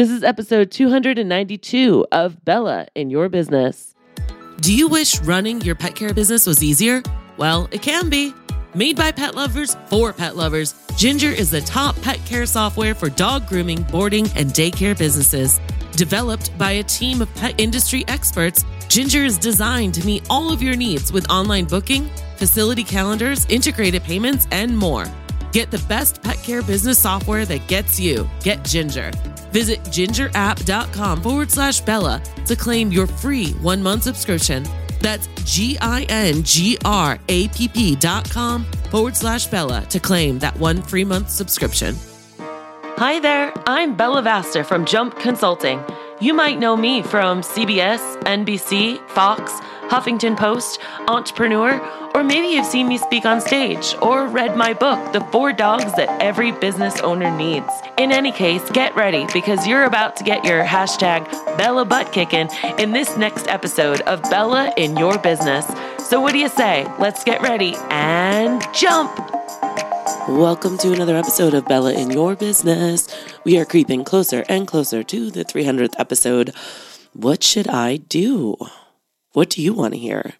This is episode 292 of Bella in Your Business. Do you wish running your pet care business was easier? Well, it can be. Made by pet lovers for pet lovers, Gingr is the top pet care software for dog grooming, boarding, and daycare businesses. Developed by a team of pet industry experts, Gingr is designed to meet all of your needs with online booking, facility calendars, integrated payments, and more. Get the best pet care business software that gets you. Get Gingr. Visit gingerapp.com/Bella to claim your free 1-month subscription. That's GINGRAPP.com/Bella to claim that one free month subscription. Hi there, I'm Bella Vasta from Jump Consulting. You might know me from CBS, NBC, Fox, Huffington Post, Entrepreneur, or maybe you've seen me speak on stage or read my book, The 4 Dogs That Every Business Owner Needs. In any case, get ready because you're about to get your #BellaButtKickin in this next episode of Bella in Your Business. So what do you say? Let's get ready and jump! Welcome to another episode of Bella in Your Business. We are creeping closer and closer to the 300th episode. What should I do? What do you want to hear?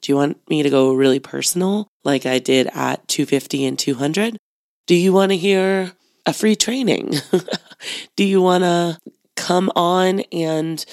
Do you want me to go really personal like I did at 250 and 200? Do you want to hear a free training? Do you want to come on and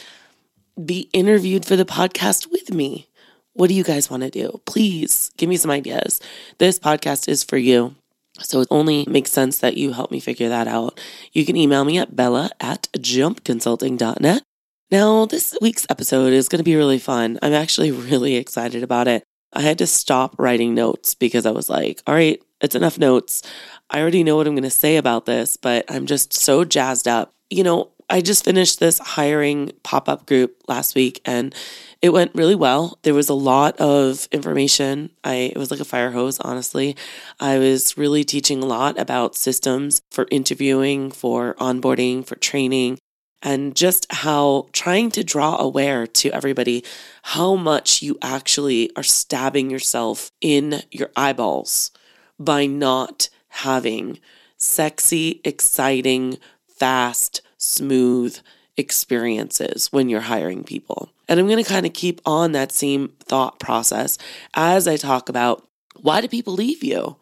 be interviewed for the podcast with me? What do you guys want to do? Please give me some ideas. This podcast is for you. So it only makes sense that you help me figure that out. You can email me at bella@jumpconsulting.net. Now, this week's episode is going to be really fun. I'm actually really excited about it. I had to stop writing notes because I was like, all right, it's enough notes. I already know what I'm going to say about this, but I'm just so jazzed up. You know, I just finished this hiring pop-up group last week and it went really well. There was a lot of information. It was like a fire hose, honestly. I was really teaching a lot about systems for interviewing, for onboarding, for training. And just how trying to draw aware to everybody how much you actually are stabbing yourself in your eyeballs by not having sexy, exciting, fast, smooth experiences when you're hiring people. And I'm going to kind of keep on that same thought process as I talk about why do people leave you?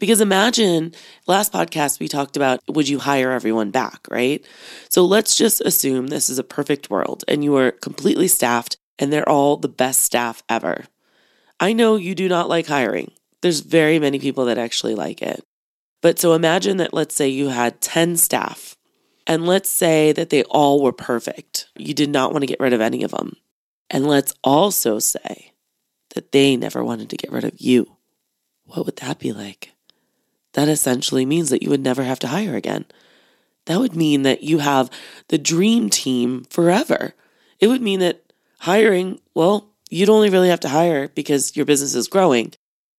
Because imagine, last podcast we talked about, would you hire everyone back, right? So let's just assume this is a perfect world and you are completely staffed and they're all the best staff ever. I know you do not like hiring. There's very many people that actually like it. But so imagine that, let's say you had 10 staff and let's say that they all were perfect. You did not want to get rid of any of them. And let's also say that they never wanted to get rid of you. What would that be like? That essentially means that you would never have to hire again. That would mean that you have the dream team forever. It would mean that hiring, well, you'd only really have to hire because your business is growing.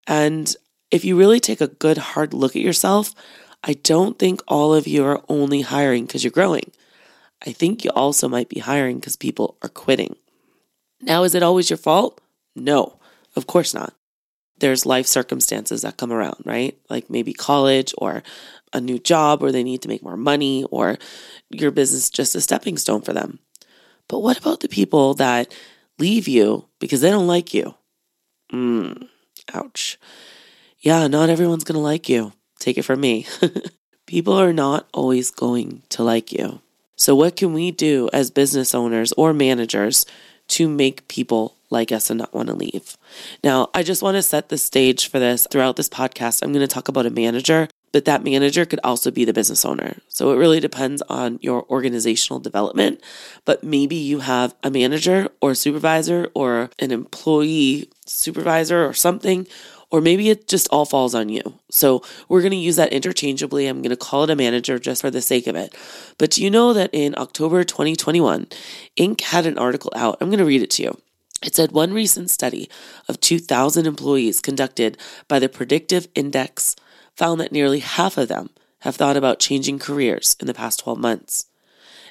And if you really take a good hard look at yourself, I don't think all of you are only hiring because you're growing. I think you also might be hiring because people are quitting. Now, is it always your fault? No, of course not. There's life circumstances that come around, right? Like maybe college or a new job where they need to make more money or your business is just a stepping stone for them. But what about the people that leave you because they don't like you? Ouch. Yeah, not everyone's going to like you. Take it from me. People are not always going to like you. So what can we do as business owners or managers to make people like us and not want to leave? Now, I just want to set the stage for this. Throughout this podcast, I'm going to talk about a manager, but that manager could also be the business owner. So it really depends on your organizational development, but maybe you have a manager or a supervisor or an employee supervisor or something, or maybe it just all falls on you. So we're going to use that interchangeably. I'm going to call it a manager just for the sake of it. But do you know that in October 2021, Inc. had an article out. I'm going to read it to you. It said one recent study of 2,000 employees conducted by the Predictive Index found that nearly half of them have thought about changing careers in the past 12 months.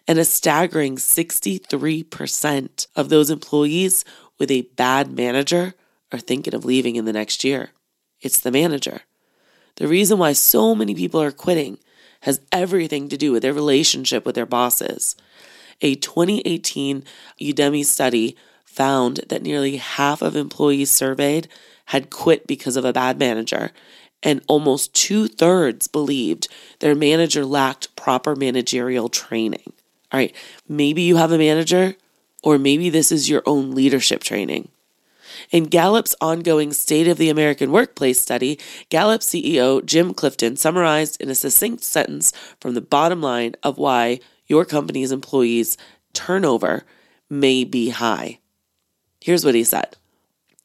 And a staggering 63% of those employees with a bad manager are thinking of leaving in the next year. It's the manager. The reason why so many people are quitting has everything to do with their relationship with their bosses. A 2018 Udemy study found that nearly half of employees surveyed had quit because of a bad manager, and almost 2/3 believed their manager lacked proper managerial training. All right, maybe you have a manager, or maybe this is your own leadership training. In Gallup's ongoing State of the American Workplace study, Gallup CEO Jim Clifton summarized in a succinct sentence from the bottom line of why your company's employees' turnover may be high. Here's what he said.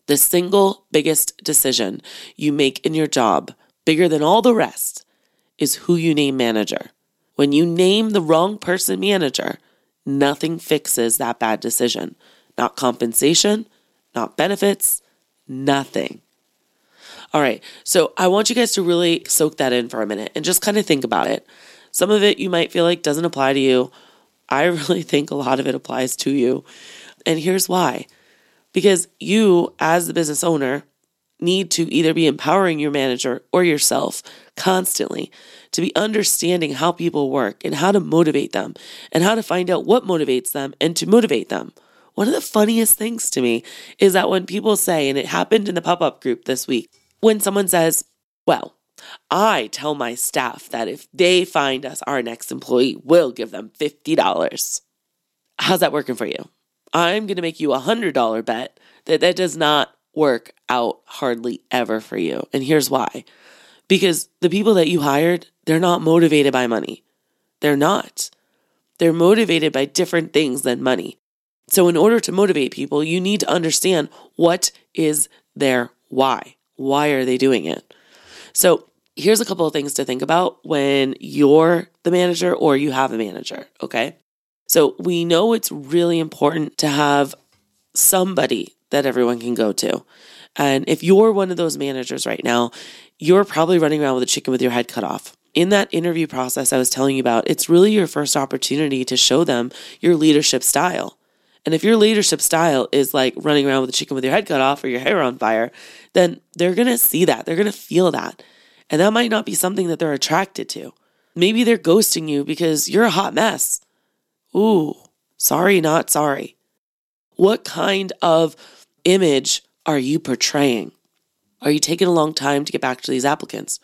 The single biggest decision you make in your job, bigger than all the rest, is who you name manager. When you name the wrong person manager, nothing fixes that bad decision. Not compensation, not benefits, nothing. All right, so I want you guys to really soak that in for a minute and just kind of think about it. Some of it you might feel like doesn't apply to you. I really think a lot of it applies to you. And here's why. Because you, as the business owner, need to either be empowering your manager or yourself constantly to be understanding how people work and how to motivate them and how to find out what motivates them and to motivate them. One of the funniest things to me is that when people say, and it happened in the pop-up group this week, when someone says, well, I tell my staff that if they find us our next employee, we'll give them $50. How's that working for you? I'm going to make you a $100 bet that does not work out hardly ever for you. And here's why. Because the people that you hired, they're not motivated by money. They're not. They're motivated by different things than money. So in order to motivate people, you need to understand what is their why. Why are they doing it? So here's a couple of things to think about when you're the manager or you have a manager, okay? So we know it's really important to have somebody that everyone can go to. And if you're one of those managers right now, you're probably running around with a chicken with your head cut off. In that interview process I was telling you about, it's really your first opportunity to show them your leadership style. And if your leadership style is like running around with a chicken with your head cut off or your hair on fire, then they're going to see that. They're going to feel that. And that might not be something that they're attracted to. Maybe they're ghosting you because you're a hot mess. Ooh, sorry, not sorry. What kind of image are you portraying? Are you taking a long time to get back to these applicants?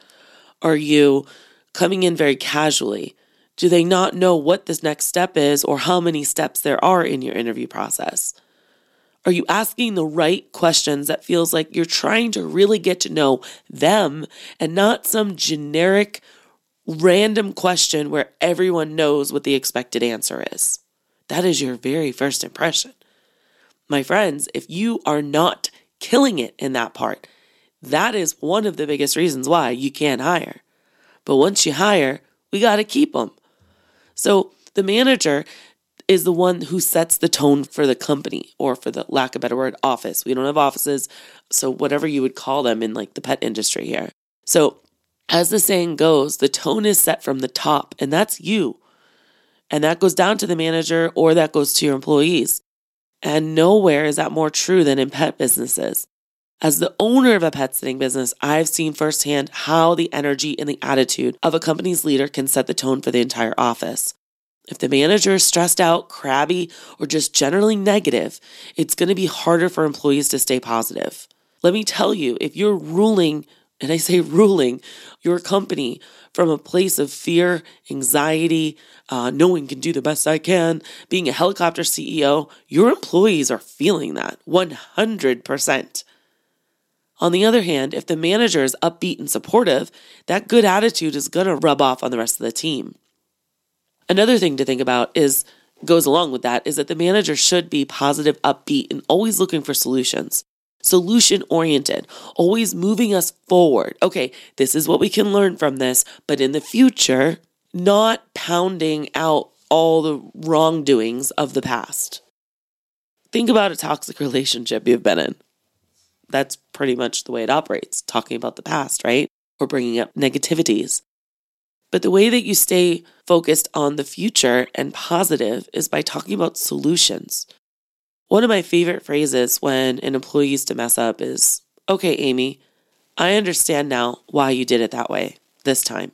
Are you coming in very casually? Do they not know what this next step is or how many steps there are in your interview process? Are you asking the right questions that feels like you're trying to really get to know them and not some generic random question where everyone knows what the expected answer is? That is your very first impression. My friends, if you are not killing it in that part, that is one of the biggest reasons why you can't hire. But once you hire, we got to keep them. So the manager is the one who sets the tone for the company, or for the lack of a better word, office. We don't have offices, so whatever you would call them in like the pet industry here. So as the saying goes, the tone is set from the top, and that's you. And that goes down to the manager, or that goes to your employees. And nowhere is that more true than in pet businesses. As the owner of a pet sitting business, I've seen firsthand how the energy and the attitude of a company's leader can set the tone for the entire office. If the manager is stressed out, crabby, or just generally negative, it's going to be harder for employees to stay positive. Let me tell you, if you're ruling, and I say ruling, your company from a place of fear, anxiety, no one can do the best I can, being a helicopter CEO, your employees are feeling that 100%. On the other hand, if the manager is upbeat and supportive, that good attitude is going to rub off on the rest of the team. Another thing to think about is, goes along with that, is that the manager should be positive, upbeat, and always looking for solutions. Solution-oriented, always moving us forward. Okay, this is what we can learn from this, but in the future, not pounding out all the wrongdoings of the past. Think about a toxic relationship you've been in. That's pretty much the way it operates, talking about the past, right? Or bringing up negativities. But the way that you stay focused on the future and positive is by talking about solutions. One of my favorite phrases when an employee used to mess up is, okay, Amy, I understand now why you did it that way this time,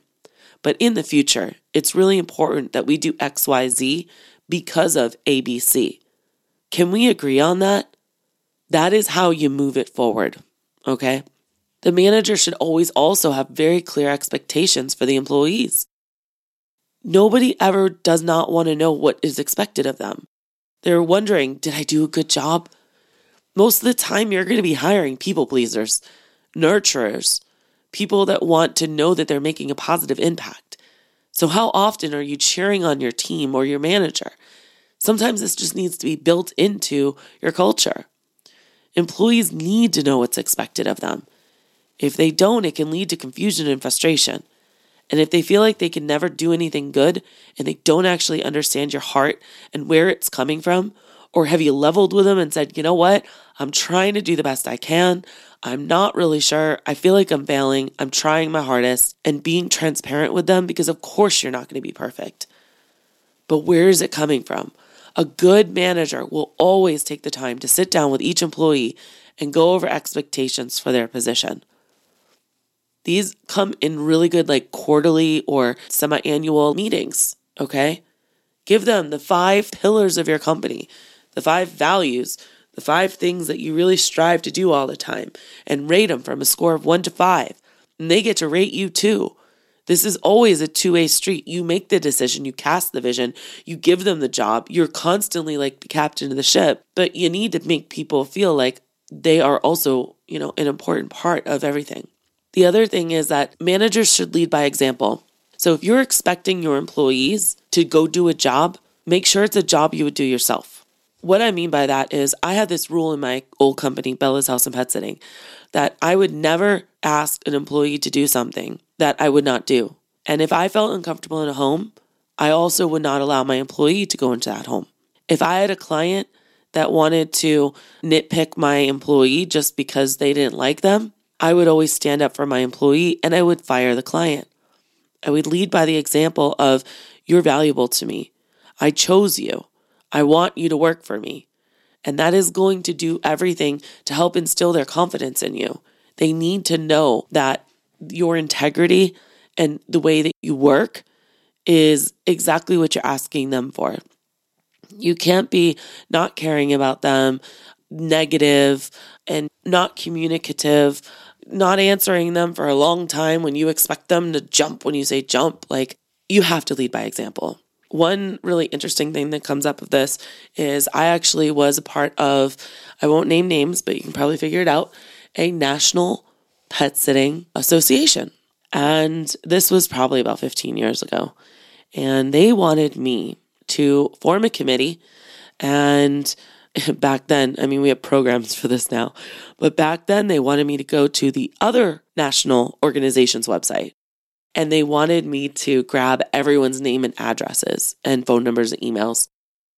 But in the future, it's really important that we do X, Y, Z because of ABC. Can we agree on that? That is how you move it forward, okay? The manager should always also have very clear expectations for the employees. Nobody ever does not want to know what is expected of them. They're wondering, did I do a good job? Most of the time, you're going to be hiring people pleasers, nurturers, people that want to know that they're making a positive impact. So how often are you cheering on your team or your manager? Sometimes this just needs to be built into your culture. Employees need to know what's expected of them. If they don't, it can lead to confusion and frustration. And if they feel like they can never do anything good and they don't actually understand your heart and where it's coming from, or have you leveled with them and said, you know what, I'm trying to do the best I can. I'm not really sure. I feel like I'm failing. I'm trying my hardest, and being transparent with them, because of course you're not going to be perfect. But where is it coming from? A good manager will always take the time to sit down with each employee and go over expectations for their position. These come in really good, like quarterly or semi-annual meetings, okay? Give them the 5 pillars of your company, the 5 values, the 5 things that you really strive to do all the time, and rate them from a score of 1 to 5. And they get to rate you too. This is always a two-way street. You make the decision, you cast the vision, you give them the job. You're constantly like the captain of the ship, but you need to make people feel like they are also, an important part of everything. The other thing is that managers should lead by example. So if you're expecting your employees to go do a job, make sure it's a job you would do yourself. What I mean by that is I had this rule in my old company, Bella's House and Pet Sitting, that I would never ask an employee to do something that I would not do. And if I felt uncomfortable in a home, I also would not allow my employee to go into that home. If I had a client that wanted to nitpick my employee just because they didn't like them, I would always stand up for my employee and I would fire the client. I would lead by the example of, you're valuable to me. I chose you. I want you to work for me. And that is going to do everything to help instill their confidence in you. They need to know that your integrity and the way that you work is exactly what you're asking them for. You can't be not caring about them, negative and not communicative, not answering them for a long time when you expect them to jump when you say jump. Like, you have to lead by example. One really interesting thing that comes up of this is I actually was a part of, I won't name names, but you can probably figure it out, a national pet sitting association. And this was probably about 15 years ago. And they wanted me to form a committee. And back then, we have programs for this now, but back then they wanted me to go to the other national organization's website, and they wanted me to grab everyone's name and addresses and phone numbers and emails,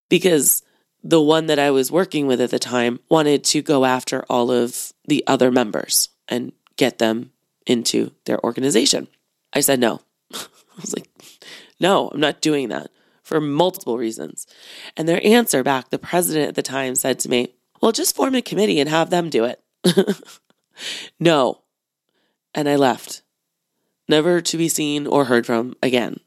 because the one that I was working with at the time wanted to go after all of the other members and get them into their organization. I said no. I was like, no, I'm not doing that, for multiple reasons. And their answer back, the president at the time said to me, well, just form a committee and have them do it. No. And I left, never to be seen or heard from again.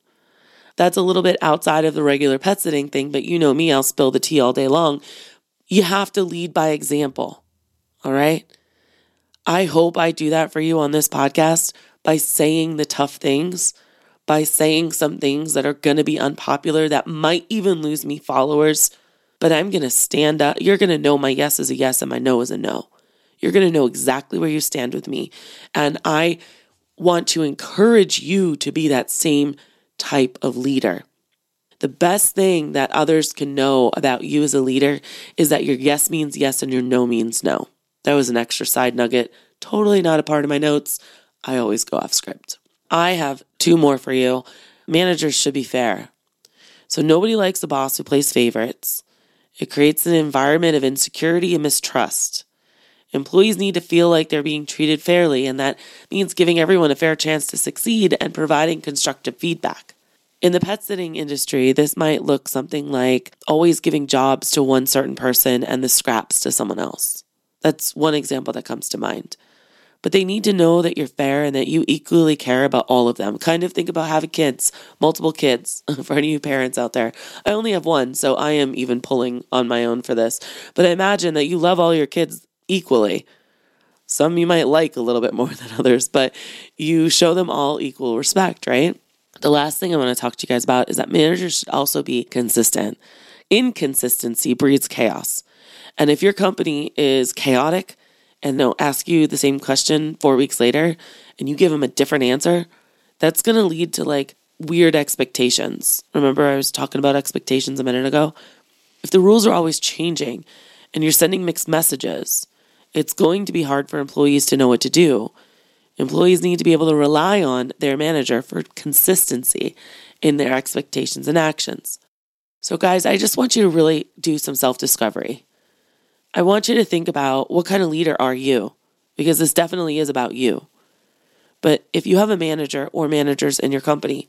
That's a little bit outside of the regular pet sitting thing, but you know me, I'll spill the tea all day long. You have to lead by example, all right? I hope I do that for you on this podcast by saying the tough things, by saying some things that are going to be unpopular, that might even lose me followers, but I'm going to stand up. You're going to know my yes is a yes and my no is a no. You're going to know exactly where you stand with me. And I want to encourage you to be that same type of leader. The best thing that others can know about you as a leader is that your yes means yes and your no means no. That was an extra side nugget. Totally not a part of my notes. I always go off script. I have 2 more for you. Managers should be fair. So nobody likes a boss who plays favorites. It creates an environment of insecurity and mistrust. Employees need to feel like they're being treated fairly, and that means giving everyone a fair chance to succeed and providing constructive feedback. In the pet sitting industry, this might look something like always giving jobs to one certain person and the scraps to someone else. That's one example that comes to mind. but they need to know that you're fair and that you equally care about all of them. Kind of think about having kids, multiple kids, for any of you parents out there. I only have one, so I am even pulling on my own for this. But imagine that you love all your kids equally. Some you might like a little bit more than others, but you show them all equal respect, right? The last thing I want to talk to you guys about is that managers should also be consistent. Inconsistency breeds chaos. And if your company is chaotic and they'll ask you the same question 4 weeks later and you give them a different answer, that's going to lead to like weird expectations. Remember I was talking about expectations a minute ago? If the rules are always changing and you're sending mixed messages, it's going to be hard for employees to know what to do. Employees need to be able to rely on their manager for consistency in their expectations and actions. So guys, I just want you to really do some self-discovery. I want you to think about what kind of leader are you? Because this definitely is about you. But if you have a manager or managers in your company,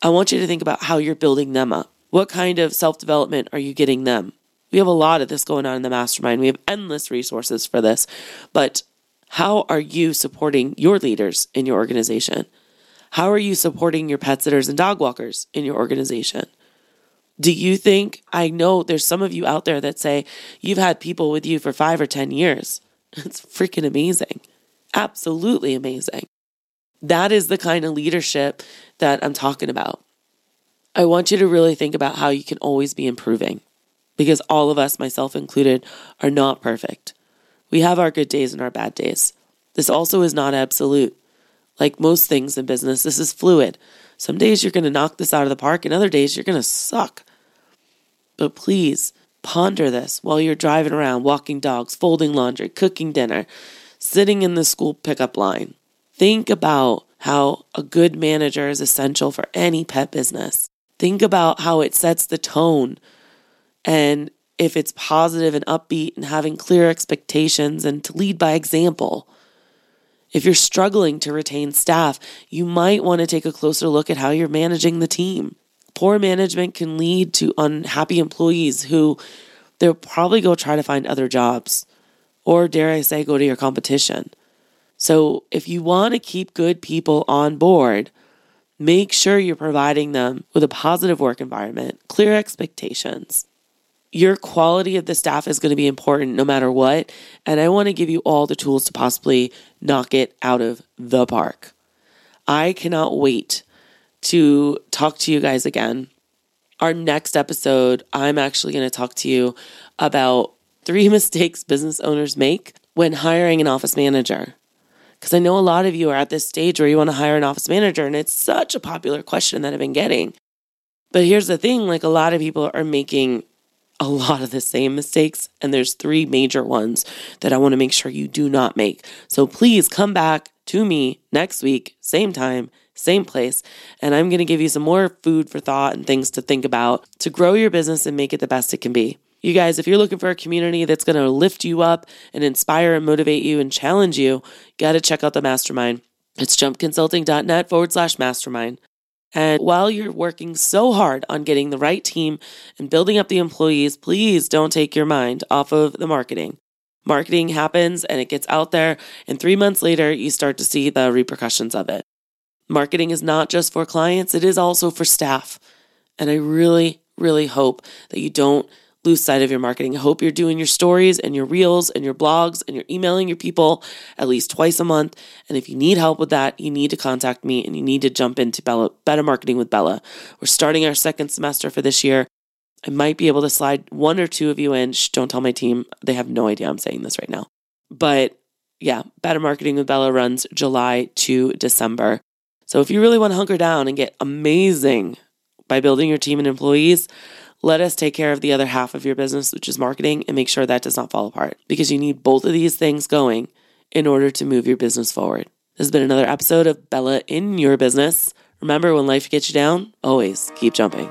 I want you to think about how you're building them up. What kind of self-development are you getting them? We have a lot of this going on in the mastermind. We have endless resources for this. But how are you supporting your leaders in your organization? How are you supporting your pet sitters and dog walkers in your organization? Do you think, I know there's some of you out there that say you've had people with you for 5 or 10 years. It's freaking amazing. Absolutely amazing. That is the kind of leadership that I'm talking about. I want you to really think about how you can always be improving because all of us, myself included, are not perfect. We have our good days and our bad days. This also is not absolute. Like most things in business, this is fluid. Some days you're going to knock this out of the park and other days you're going to suck. But please ponder this while you're driving around, walking dogs, folding laundry, cooking dinner, sitting in the school pickup line. Think about how a good manager is essential for any pet business. Think about how it sets the tone and if it's positive and upbeat and having clear expectations and to lead by example. If you're struggling to retain staff, you might want to take a closer look at how you're managing the team. Poor management can lead to unhappy employees who they'll probably go try to find other jobs or, dare I say, go to your competition. So if you want to keep good people on board, make sure you're providing them with a positive work environment, clear expectations. Your quality of the staff is going to be important no matter what. And I want to give you all the tools to possibly knock it out of the park. I cannot wait to talk to you guys again. Our next episode, I'm actually going to talk to you about 3 mistakes business owners make when hiring an office manager. Because I know a lot of you are at this stage where you want to hire an office manager. And it's such a popular question that I've been getting. But here's the thing, like a lot of people are making a lot of the same mistakes, and there's 3 major ones that I want to make sure you do not make. So please come back to me next week, same time, same place, and I'm going to give you some more food for thought and things to think about to grow your business and make it the best it can be. You guys, if you're looking for a community that's going to lift you up and inspire and motivate you and challenge you, you got to check out the mastermind. It's jumpconsulting.net/mastermind. And while you're working so hard on getting the right team and building up the employees, please don't take your mind off of the marketing. Marketing happens and it gets out there, and 3 months later, you start to see the repercussions of it. Marketing is not just for clients, it is also for staff. And I really, really hope that you don't lose sight of your marketing. I hope you're doing your stories and your reels and your blogs and you're emailing your people at least twice a month. And if you need help with that, you need to contact me and you need to jump into Better Marketing with Bella. We're starting our 2nd semester for this year. I might be able to slide 1 or 2 of you in. Shh, don't tell my team. They have no idea I'm saying this right now. But yeah, Better Marketing with Bella runs July to December. So if you really want to hunker down and get amazing by building your team and employees, let us take care of the other half of your business, which is marketing, and make sure that does not fall apart because you need both of these things going in order to move your business forward. This has been another episode of Bella in Your Business. Remember, when life gets you down, always keep jumping.